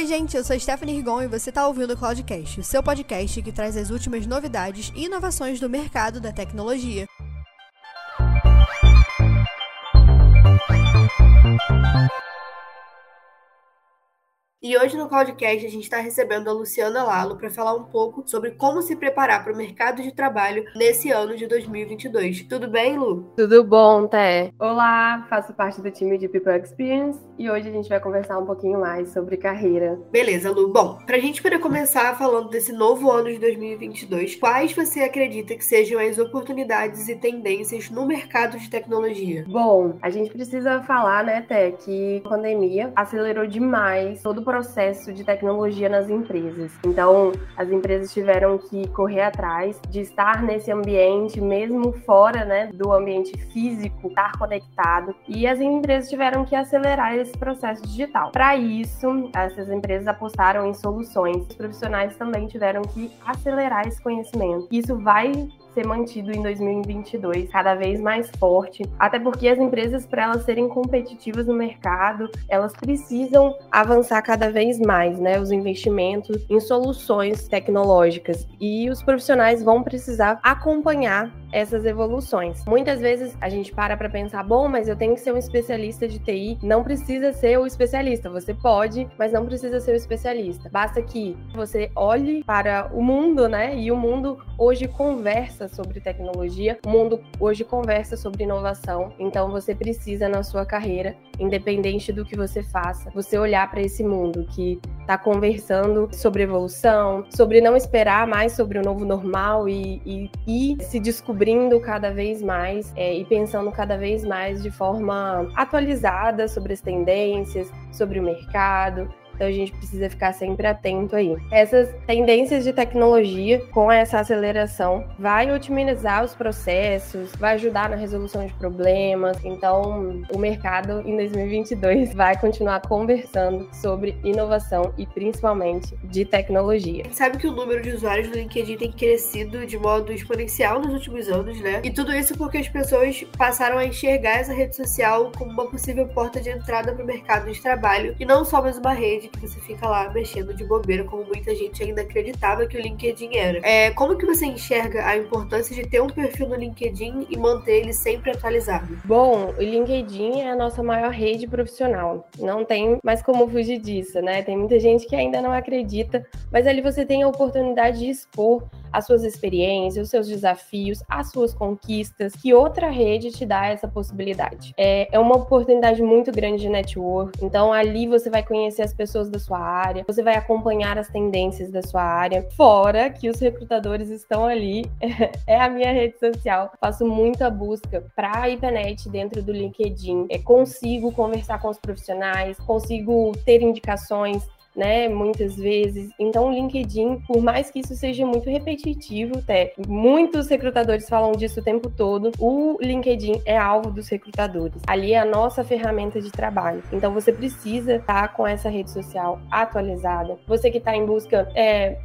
Oi, gente, eu sou Stephanie Rigon e você está ouvindo o Cloudcast, o seu podcast que traz as últimas novidades e inovações do mercado da tecnologia. E hoje no Cloudcast a gente está recebendo a Luciana Lalo para falar um pouco sobre como se preparar para o mercado de trabalho nesse ano de 2022. Tudo bem, Lu? Tudo bom, Té. Olá, faço parte do time de People Experience e hoje a gente vai conversar um pouquinho mais sobre carreira. Beleza, Lu. Bom, para a gente poder começar falando desse novo ano de 2022, quais você acredita que sejam as oportunidades e tendências no mercado de tecnologia? Bom, a gente precisa falar, né, Té, que a pandemia acelerou demais todo o processo de tecnologia nas empresas. Então, as empresas tiveram que correr atrás de estar nesse ambiente, mesmo fora, né, do ambiente físico, estar conectado. E as empresas tiveram que acelerar esse processo digital. Para isso, essas empresas apostaram em soluções. Os profissionais também tiveram que acelerar esse conhecimento. Isso vai ser mantido em 2022, cada vez mais forte, até porque as empresas, para elas serem competitivas no mercado, elas precisam avançar cada vez mais, né, os investimentos em soluções tecnológicas, e os profissionais vão precisar acompanhar essas evoluções. Muitas vezes a gente para pensar, bom, mas eu tenho que ser um especialista de TI. Não precisa ser o especialista, você pode, mas não precisa ser o especialista. Basta que você olhe para o mundo, né, e o mundo hoje conversa sobre tecnologia, o mundo hoje conversa sobre inovação, então você precisa na sua carreira, independente do que você faça, você olhar para esse mundo que está conversando sobre evolução, sobre não esperar mais sobre o novo normal e se descobrir cada vez mais e pensando cada vez mais de forma atualizada sobre as tendências, sobre o mercado. Então a gente precisa ficar sempre atento aí. Essas tendências de tecnologia, com essa aceleração, vai otimizar os processos, vai ajudar na resolução de problemas. Então o mercado em 2022 vai continuar conversando sobre inovação e principalmente de tecnologia. A gente sabe que o número de usuários do LinkedIn tem crescido de modo exponencial nos últimos anos, né? E tudo isso porque as pessoas passaram a enxergar essa rede social como uma possível porta de entrada para o mercado de trabalho e não só mais uma rede que você fica lá mexendo de bobeira, como muita gente ainda acreditava que o LinkedIn era. Como que você enxerga a importância de ter um perfil no LinkedIn e manter ele sempre atualizado? Bom, o LinkedIn é a nossa maior rede profissional. Não tem mais como fugir disso, né? Tem muita gente que ainda não acredita, mas ali você tem a oportunidade de expor as suas experiências, os seus desafios, as suas conquistas, que outra rede te dá essa possibilidade. É uma oportunidade muito grande de network, então ali você vai conhecer as pessoas da sua área, você vai acompanhar as tendências da sua área, fora que os recrutadores estão ali. É a minha rede social, faço muita busca para a IPNET dentro do LinkedIn, consigo conversar com os profissionais, consigo ter indicações, né, muitas vezes. Então o LinkedIn, por mais que isso seja muito repetitivo, até muitos recrutadores falam disso o tempo todo, o LinkedIn é alvo dos recrutadores. Ali é a nossa ferramenta de trabalho. Então você precisa estar com essa rede social atualizada. Você que está em busca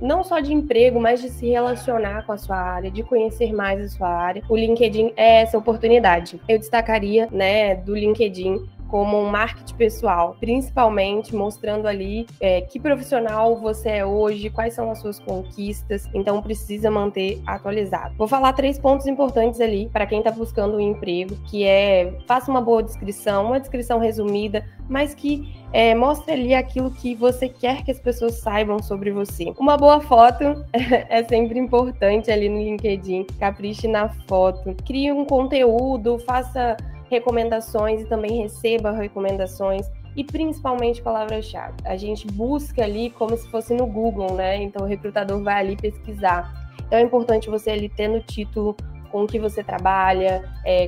não só de emprego, mas de se relacionar com a sua área, de conhecer mais a sua área, o LinkedIn é essa oportunidade. Eu destacaria, né, do LinkedIn como um marketing pessoal, principalmente mostrando ali que profissional você é hoje, quais são as suas conquistas, então precisa manter atualizado. Vou falar 3 pontos importantes ali para quem está buscando um emprego, que é, faça uma boa descrição, uma descrição resumida, mas que mostre ali aquilo que você quer que as pessoas saibam sobre você. Uma boa foto é sempre importante ali no LinkedIn, capriche na foto, crie um conteúdo, faça recomendações e também receba recomendações, e principalmente palavras-chave. A gente busca ali como se fosse no Google, né? Então o recrutador vai ali pesquisar. Então é importante você ali ter no título com o que você trabalha,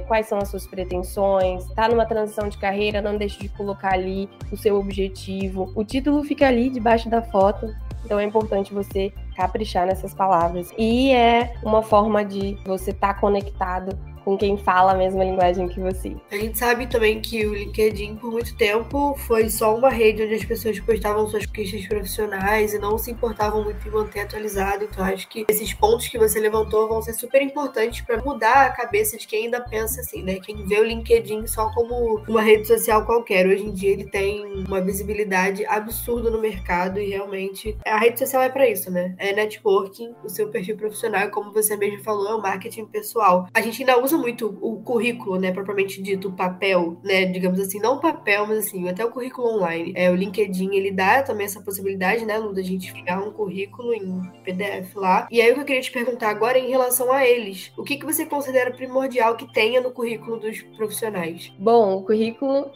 quais são as suas pretensões, tá numa transição de carreira, não deixe de colocar ali o seu objetivo. O título fica ali debaixo da foto, então é importante você caprichar nessas palavras. E é uma forma de você estar conectado com quem fala a mesma linguagem que você. A gente sabe também que o LinkedIn, por muito tempo, foi só uma rede onde as pessoas postavam suas questões profissionais e não se importavam muito em manter atualizado. Então, acho que esses pontos que você levantou vão ser super importantes para mudar a cabeça de quem ainda pensa assim, né? Quem vê o LinkedIn só como uma rede social qualquer. Hoje em dia, ele tem uma visibilidade absurda no mercado e, realmente, a rede social é para isso, né? É networking, o seu perfil profissional, como você mesmo falou, é o marketing pessoal. A gente ainda usa muito o currículo, né, propriamente dito, o papel, né, digamos assim, não o papel, mas assim, até o currículo online. É, o LinkedIn, ele dá também essa possibilidade, né, Lu, da gente pegar um currículo em PDF lá. E aí o que eu queria te perguntar agora é em relação a eles. O que você considera primordial que tenha no currículo dos profissionais? Bom, o currículo,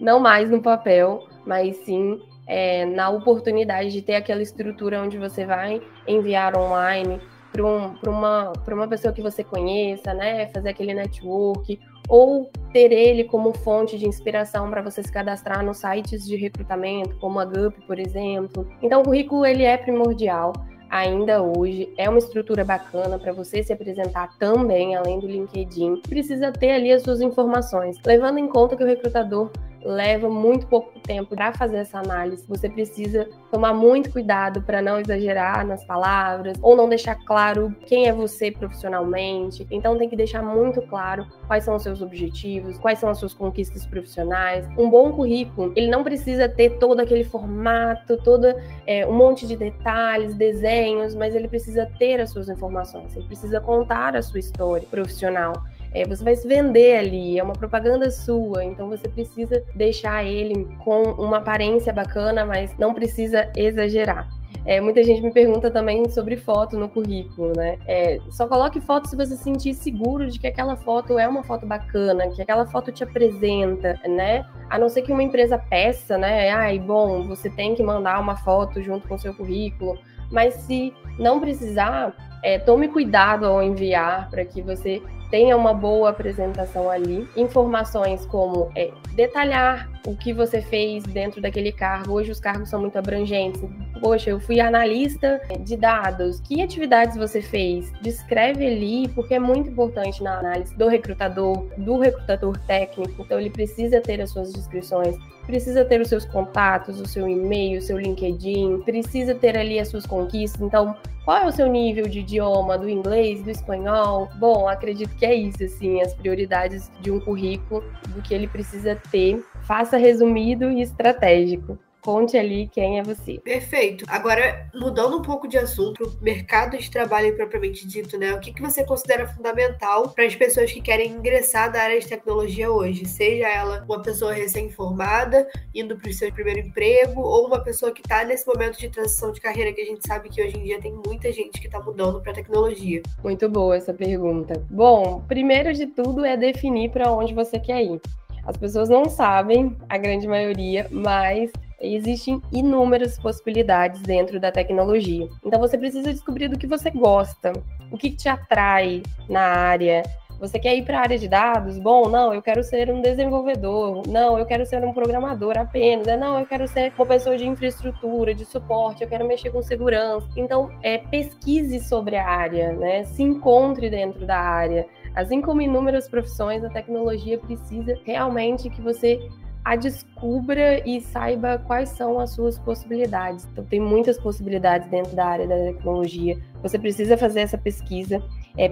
não mais no papel, mas sim na oportunidade de ter aquela estrutura onde você vai enviar online para uma pessoa que você conheça, né? Fazer aquele network, ou ter ele como fonte de inspiração para você se cadastrar nos sites de recrutamento, como a Gupy, por exemplo. Então, o currículo ele é primordial ainda hoje, é uma estrutura bacana para você se apresentar também, além do LinkedIn. Precisa ter ali as suas informações, levando em conta que o recrutador leva muito pouco tempo para fazer essa análise. Você precisa tomar muito cuidado para não exagerar nas palavras ou não deixar claro quem é você profissionalmente. Então tem que deixar muito claro quais são os seus objetivos, quais são as suas conquistas profissionais. Um bom currículo, ele não precisa ter todo aquele formato, todo um monte de detalhes, desenhos, mas ele precisa ter as suas informações, ele precisa contar a sua história profissional. Você vai se vender ali, é uma propaganda sua, então você precisa deixar ele com uma aparência bacana, mas não precisa exagerar. Muita gente me pergunta também sobre foto no currículo, né? Só coloque foto se você sentir seguro de que aquela foto é uma foto bacana, que aquela foto te apresenta, né? A não ser que uma empresa peça, né? Bom, você tem que mandar uma foto junto com o seu currículo, mas se não precisar, tome cuidado ao enviar para que você tenha uma boa apresentação ali. Informações como detalhar o que você fez dentro daquele cargo. Hoje os cargos são muito abrangentes. Poxa, eu fui analista de dados. Que atividades você fez? Descreve ali, porque é muito importante na análise do recrutador técnico. Então ele precisa ter as suas descrições, precisa ter os seus contatos, o seu e-mail, o seu LinkedIn, precisa ter ali as suas conquistas. Então, qual é o seu nível de idioma, do inglês, do espanhol? Bom, acredito que é isso, assim, as prioridades de um currículo, do que ele precisa ter. Faça resumido e estratégico. Conte ali quem é você. Perfeito. Agora, mudando um pouco de assunto, o mercado de trabalho propriamente dito, né? O que você considera fundamental para as pessoas que querem ingressar na área de tecnologia hoje? Seja ela uma pessoa recém-formada, indo para o seu primeiro emprego, ou uma pessoa que está nesse momento de transição de carreira, que a gente sabe que hoje em dia tem muita gente que está mudando para a tecnologia. Muito boa essa pergunta. Bom, primeiro de tudo é definir para onde você quer ir. As pessoas não sabem, a grande maioria, mas existem inúmeras possibilidades dentro da tecnologia. Então, você precisa descobrir do que você gosta, o que te atrai na área. Você quer ir para a área de dados? Bom, não, eu quero ser um desenvolvedor. Não, eu quero ser um programador apenas. Não, eu quero ser uma pessoa de infraestrutura, de suporte, eu quero mexer com segurança. Então, pesquise sobre a área, né? Se encontre dentro da área. Assim como inúmeras profissões, a tecnologia precisa realmente que você a descubra e saiba quais são as suas possibilidades. Então, tem muitas possibilidades dentro da área da tecnologia. Você precisa fazer essa pesquisa,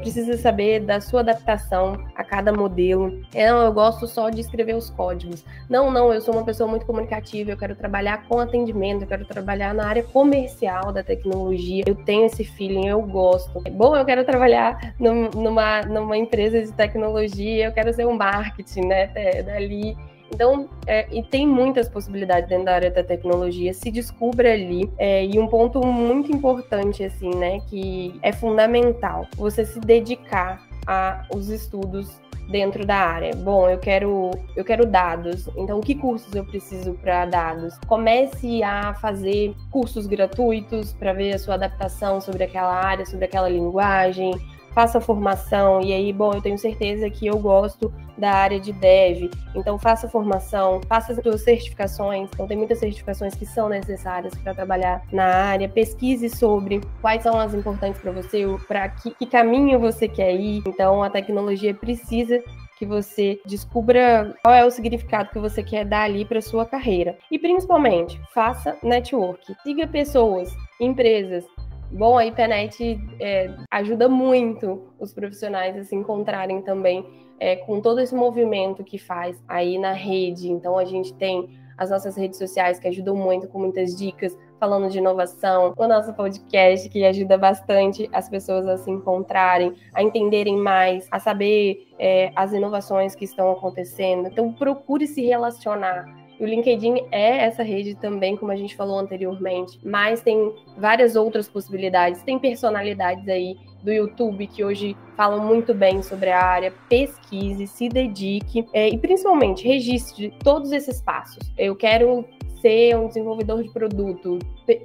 precisa saber da sua adaptação a cada modelo. Não, eu gosto só de escrever os códigos. Não, eu sou uma pessoa muito comunicativa, eu quero trabalhar com atendimento, eu quero trabalhar na área comercial da tecnologia. Eu tenho esse feeling, eu gosto. Bom, eu quero trabalhar numa empresa de tecnologia, eu quero ser um marketing, né, dali. Então, e tem muitas possibilidades dentro da área da tecnologia, se descubra ali. E um ponto muito importante, assim, né, que é fundamental, você se dedicar aos estudos dentro da área. Bom, eu quero dados, então que cursos eu preciso para dados? Comece a fazer cursos gratuitos para ver a sua adaptação sobre aquela área, sobre aquela linguagem. faça formação, e aí, bom, eu tenho certeza que eu gosto da área de dev, então faça formação, faça as suas certificações, então tem muitas certificações que são necessárias para trabalhar na área, pesquise sobre quais são as importantes para você, para que caminho você quer ir, então a tecnologia precisa que você descubra qual é o significado que você quer dar ali para sua carreira. E principalmente, faça network, siga pessoas, empresas. Bom, a IPNET ajuda muito os profissionais a se encontrarem também com todo esse movimento que faz aí na rede. Então a gente tem as nossas redes sociais que ajudam muito com muitas dicas, falando de inovação, o nosso podcast que ajuda bastante as pessoas a se encontrarem, a entenderem mais, a saber as inovações que estão acontecendo. Então procure se relacionar. O LinkedIn é essa rede também, como a gente falou anteriormente, mas tem várias outras possibilidades. Tem personalidades aí do YouTube que hoje falam muito bem sobre a área. Pesquise, se dedique e principalmente registre todos esses passos. Eu quero ser um desenvolvedor de produto.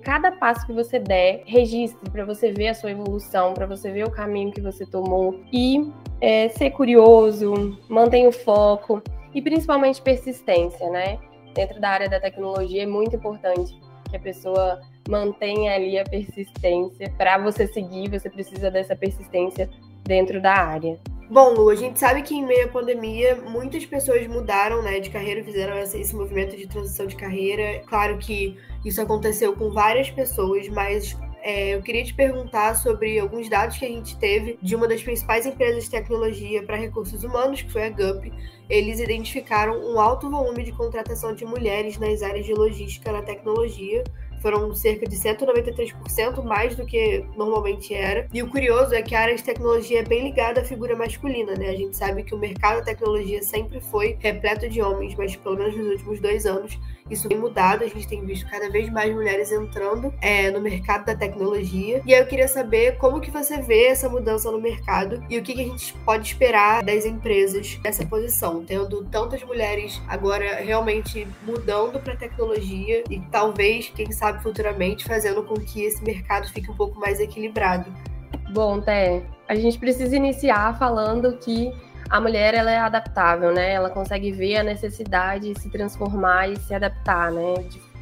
Cada passo que você der, registre para você ver a sua evolução, para você ver o caminho que você tomou e ser curioso, mantenha o foco e principalmente persistência, né? Dentro da área da tecnologia é muito importante que a pessoa mantenha ali a persistência. Para você seguir, você precisa dessa persistência dentro da área. Bom, Lu, a gente sabe que em meio à pandemia muitas pessoas mudaram, né, de carreira, fizeram esse movimento de transição de carreira. Claro que isso aconteceu com várias pessoas, mas eu queria te perguntar sobre alguns dados que a gente teve de uma das principais empresas de tecnologia para recursos humanos, que foi a Gupy. Eles identificaram um alto volume de contratação de mulheres nas áreas de logística na tecnologia. Foram cerca de 193% mais do que normalmente era. E o curioso é que a área de tecnologia é bem ligada à figura masculina, né? A gente sabe que o mercado da tecnologia sempre foi repleto de homens, mas pelo menos nos últimos 2 anos isso tem mudado. A gente tem visto cada vez mais mulheres entrando no mercado da tecnologia. E aí eu queria saber como que você vê essa mudança no mercado e o que a gente pode esperar das empresas nessa posição, tendo tantas mulheres agora realmente mudando para a tecnologia e talvez, quem sabe futuramente, fazendo com que esse mercado fique um pouco mais equilibrado. Bom, Té, a gente precisa iniciar falando que a mulher, ela é adaptável, né? Ela consegue ver a necessidade de se transformar e se adaptar, né?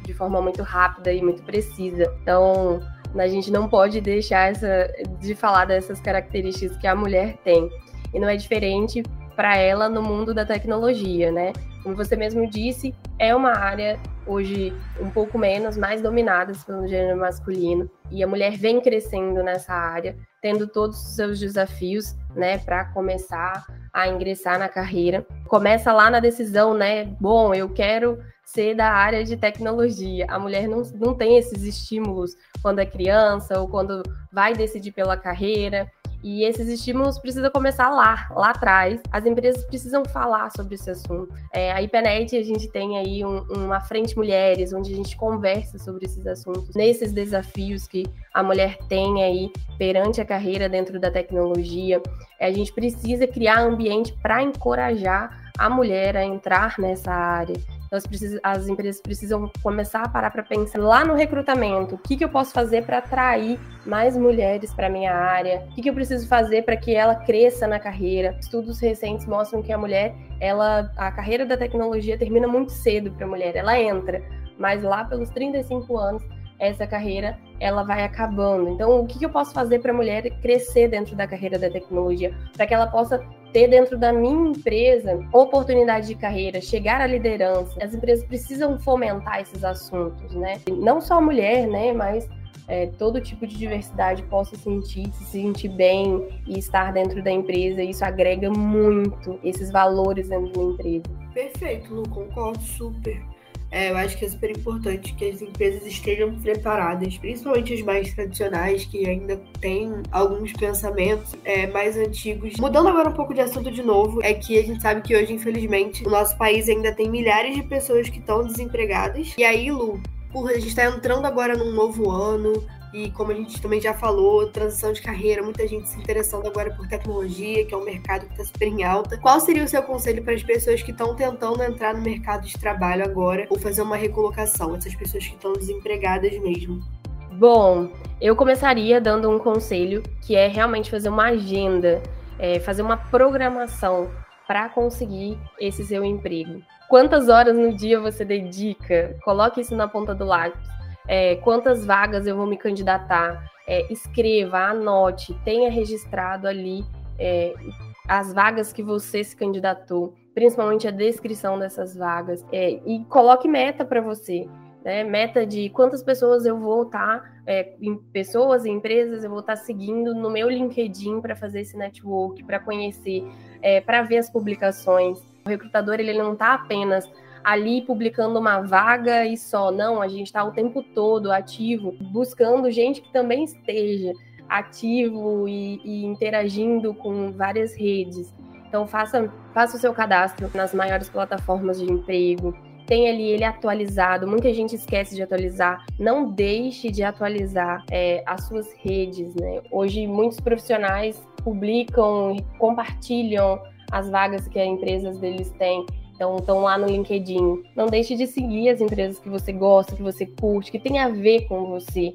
De forma muito rápida e muito precisa. Então, a gente não pode deixar de falar dessas características que a mulher tem. E não é diferente para ela no mundo da tecnologia, né? Como você mesmo disse, é uma área hoje um pouco menos, mais dominadas pelo gênero masculino. E a mulher vem crescendo nessa área, tendo todos os seus desafios, né, para começar a ingressar na carreira. Começa lá na decisão, né? Bom, eu quero ser da área de tecnologia. A mulher não tem esses estímulos quando é criança ou quando vai decidir pela carreira. E esses estímulos precisam começar lá atrás. As empresas precisam falar sobre esse assunto. A IPNET, a gente tem aí uma frente mulheres, onde a gente conversa sobre esses assuntos, nesses desafios que a mulher tem aí perante a carreira dentro da tecnologia. A gente precisa criar ambiente para encorajar a mulher a entrar nessa área. As empresas precisam começar a parar para pensar lá no recrutamento. O que eu posso fazer para atrair mais mulheres para a minha área? O que eu preciso fazer para que ela cresça na carreira? Estudos recentes mostram que a mulher, a carreira da tecnologia termina muito cedo para a mulher. Ela entra, mas lá pelos 35 anos, essa carreira ela vai acabando. Então, o que eu posso fazer para a mulher crescer dentro da carreira da tecnologia? Para que ela possa ter dentro da minha empresa oportunidade de carreira, chegar à liderança. As empresas precisam fomentar esses assuntos, né? Não só a mulher, né? Mas todo tipo de diversidade possa se sentir bem e estar dentro da empresa. Isso agrega muito esses valores dentro de uma empresa. Perfeito, Lu, concordo super. Eu acho que é super importante que as empresas estejam preparadas, principalmente as mais tradicionais, que ainda têm alguns pensamentos mais antigos. Mudando agora um pouco de assunto de novo, é que a gente sabe que hoje, infelizmente, o nosso país ainda tem milhares de pessoas que estão desempregadas. E aí, Lu, a gente está entrando agora num novo ano, e como a gente também já falou, transição de carreira, muita gente se interessando agora por tecnologia, que é um mercado que está super em alta. Qual seria o seu conselho para as pessoas que estão tentando entrar no mercado de trabalho agora ou fazer uma recolocação, essas pessoas que estão desempregadas mesmo? Bom, eu começaria dando um conselho, que é realmente fazer uma agenda, fazer uma programação para conseguir esse seu emprego. Quantas horas no dia você dedica? Coloque isso na ponta do lápis. Quantas vagas eu vou me candidatar? Escreva, anote, tenha registrado ali as vagas que você se candidatou, principalmente a descrição dessas vagas, e coloque meta para você, né? Meta de quantas pessoas eu vou estar, pessoas e empresas eu vou estar seguindo no meu LinkedIn para fazer esse network, para conhecer, para ver as publicações. O recrutador, ele não está apenas ali publicando uma vaga e só, não, a gente está o tempo todo ativo, buscando gente que também esteja ativo e interagindo com várias redes. Então faça o seu cadastro nas maiores plataformas de emprego, tenha ali ele atualizado, muita gente esquece de atualizar, não deixe de atualizar as suas redes, né? Hoje muitos profissionais publicam, compartilham as vagas que as empresas deles têm. Então, estão lá no LinkedIn. Não deixe de seguir as empresas que você gosta, que você curte, que tem a ver com você.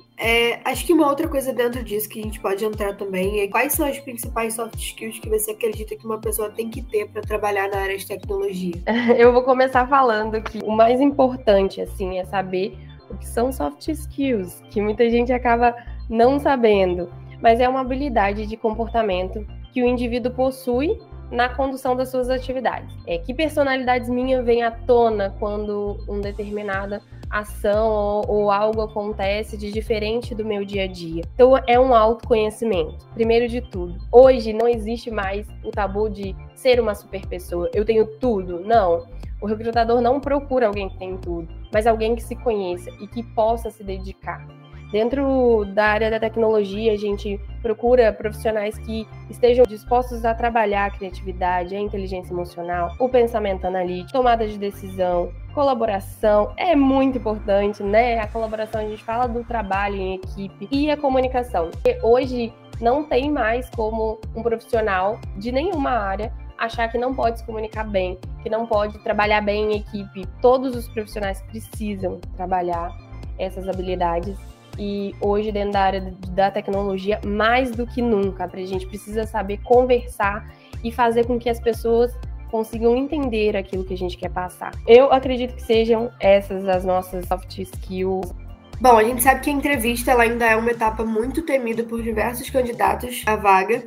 Acho que uma outra coisa dentro disso que a gente pode entrar também é quais são as principais soft skills que você acredita que uma pessoa tem que ter para trabalhar na área de tecnologia. Eu vou começar falando que o mais importante, assim, é saber o que são soft skills, que muita gente acaba não sabendo, mas é uma habilidade de comportamento que o indivíduo possui na condução das suas atividades. Que personalidades minhas vêm à tona quando uma determinada ação ou algo acontece de diferente do meu dia a dia. Então, é um autoconhecimento, primeiro de tudo. Hoje não existe mais o tabu de ser uma super pessoa, eu tenho tudo. Não, o recrutador não procura alguém que tem tudo, mas alguém que se conheça e que possa se dedicar. Dentro da área da tecnologia, a gente procura profissionais que estejam dispostos a trabalhar a criatividade, a inteligência emocional, o pensamento analítico, tomada de decisão, colaboração. É muito importante, né? A colaboração, a gente fala do trabalho em equipe e a comunicação. Porque hoje não tem mais como um profissional de nenhuma área achar que não pode se comunicar bem, que não pode trabalhar bem em equipe. Todos os profissionais precisam trabalhar essas habilidades. E hoje, dentro da área da tecnologia, mais do que nunca, a gente precisa saber conversar e fazer com que as pessoas consigam entender aquilo que a gente quer passar. Eu acredito que sejam essas as nossas soft skills. Bom, a gente sabe que a entrevista ela ainda é uma etapa muito temida por diversos candidatos à vaga,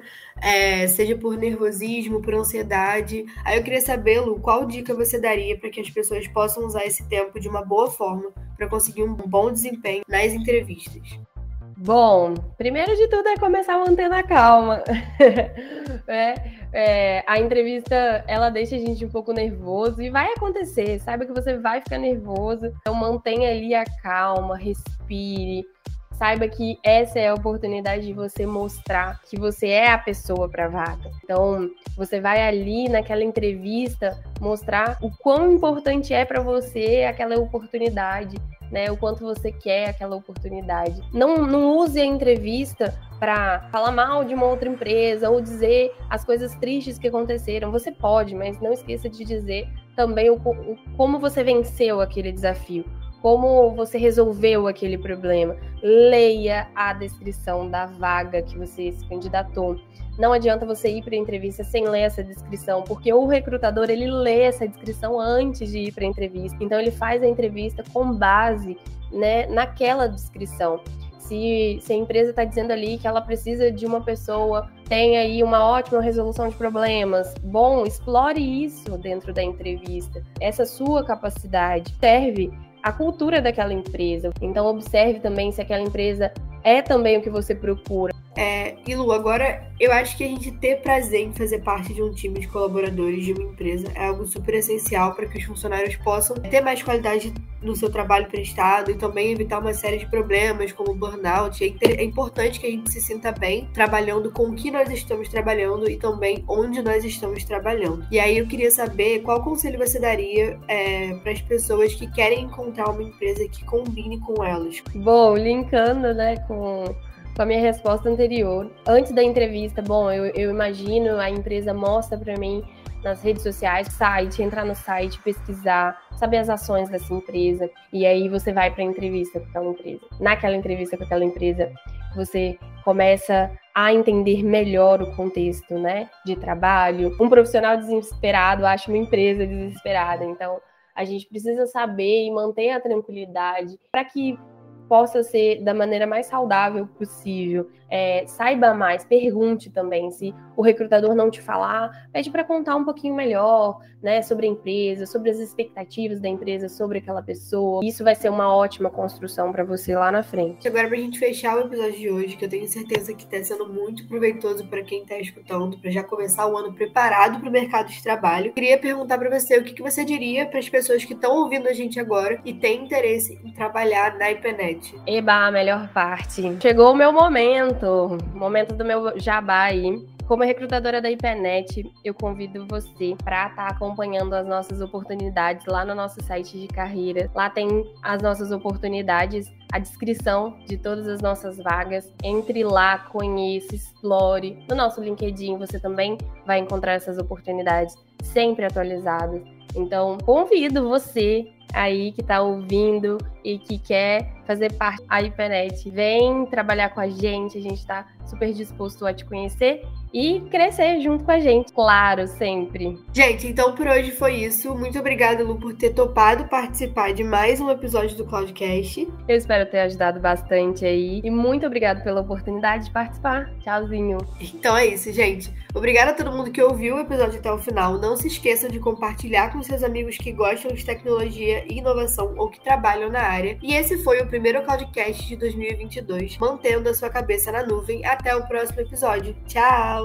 seja por nervosismo, por ansiedade. Aí eu queria saber, Lu, qual dica você daria para que as pessoas possam usar esse tempo de uma boa forma para conseguir um bom desempenho nas entrevistas? Bom, primeiro de tudo é começar mantendo a calma. A entrevista, ela deixa a gente um pouco nervoso e vai acontecer, saiba que você vai ficar nervoso. Então mantenha ali a calma, respire, saiba que essa é a oportunidade de você mostrar que você é a pessoa para a vaga. Então você vai ali naquela entrevista mostrar o quão importante é para você aquela oportunidade, né, o quanto você quer aquela oportunidade. Não use a entrevista para falar mal de uma outra empresa ou dizer as coisas tristes que aconteceram. Você pode, mas não esqueça de dizer também como você venceu aquele desafio, como você resolveu aquele problema. Leia a descrição da vaga que você se candidatou. Não adianta você ir para a entrevista sem ler essa descrição, porque o recrutador, ele lê essa descrição antes de ir para a entrevista. Então, ele faz a entrevista com base, né, naquela descrição. Se a empresa está dizendo ali que ela precisa de uma pessoa, tem aí uma ótima resolução de problemas, bom, explore isso dentro da entrevista. Essa sua capacidade serve a cultura daquela empresa. Então, observe também se aquela empresa é também o que você procura. E Lu, agora eu acho que a gente ter prazer em fazer parte de um time de colaboradores de uma empresa é algo super essencial para que os funcionários possam ter mais qualidade no seu trabalho prestado e também evitar uma série de problemas como burnout. É importante que a gente se sinta bem trabalhando com o que nós estamos trabalhando e também onde nós estamos trabalhando. E aí eu queria saber qual conselho você daria para as pessoas que querem encontrar uma empresa que combine com elas. Bom, linkando, né, com a minha resposta anterior, antes da entrevista, bom, eu imagino, a empresa mostra para mim nas redes sociais, site, entrar no site, pesquisar, saber as ações dessa empresa. E aí você vai para a entrevista com aquela empresa. Naquela entrevista com aquela empresa, você começa a entender melhor o contexto, né, de trabalho. Um profissional desesperado acha uma empresa desesperada. Então, a gente precisa saber e manter a tranquilidade para que possa ser da maneira mais saudável possível. Saiba mais, pergunte também. Se o recrutador não te falar, pede para contar um pouquinho melhor, né, sobre a empresa, sobre as expectativas da empresa, sobre aquela pessoa. Isso vai ser uma ótima construção para você lá na frente. Agora, para a gente fechar o episódio de hoje, que eu tenho certeza que está sendo muito proveitoso para quem está escutando, para já começar o ano preparado para o mercado de trabalho, queria perguntar para você o que você diria para as pessoas que estão ouvindo a gente agora e têm interesse em trabalhar na IPNET. Eba, a melhor parte. Chegou o meu momento, do meu jabá aí. Como recrutadora da IPNET, eu convido você para estar acompanhando as nossas oportunidades lá no nosso site de carreira. Lá tem as nossas oportunidades, a descrição de todas as nossas vagas. Entre lá, conheça, explore. No nosso LinkedIn você também vai encontrar essas oportunidades sempre atualizadas. Então, convido você aí que está ouvindo e que quer fazer parte da IPNET. Vem trabalhar com a gente está super disposto a te conhecer e crescer junto com a gente, claro, sempre. Gente, então por hoje foi isso. Muito obrigada, Lu, por ter topado participar de mais um episódio do Cloudcast. Eu espero ter ajudado bastante aí e muito obrigada pela oportunidade de participar. Tchauzinho. Então é isso, gente. Obrigada a todo mundo que ouviu o episódio até o final. Não se esqueçam de compartilhar com seus amigos que gostam de tecnologia e inovação ou que trabalham na área. E esse foi o primeiro Cloudcast de 2022, mantendo a sua cabeça na nuvem. Até o próximo episódio. Tchau!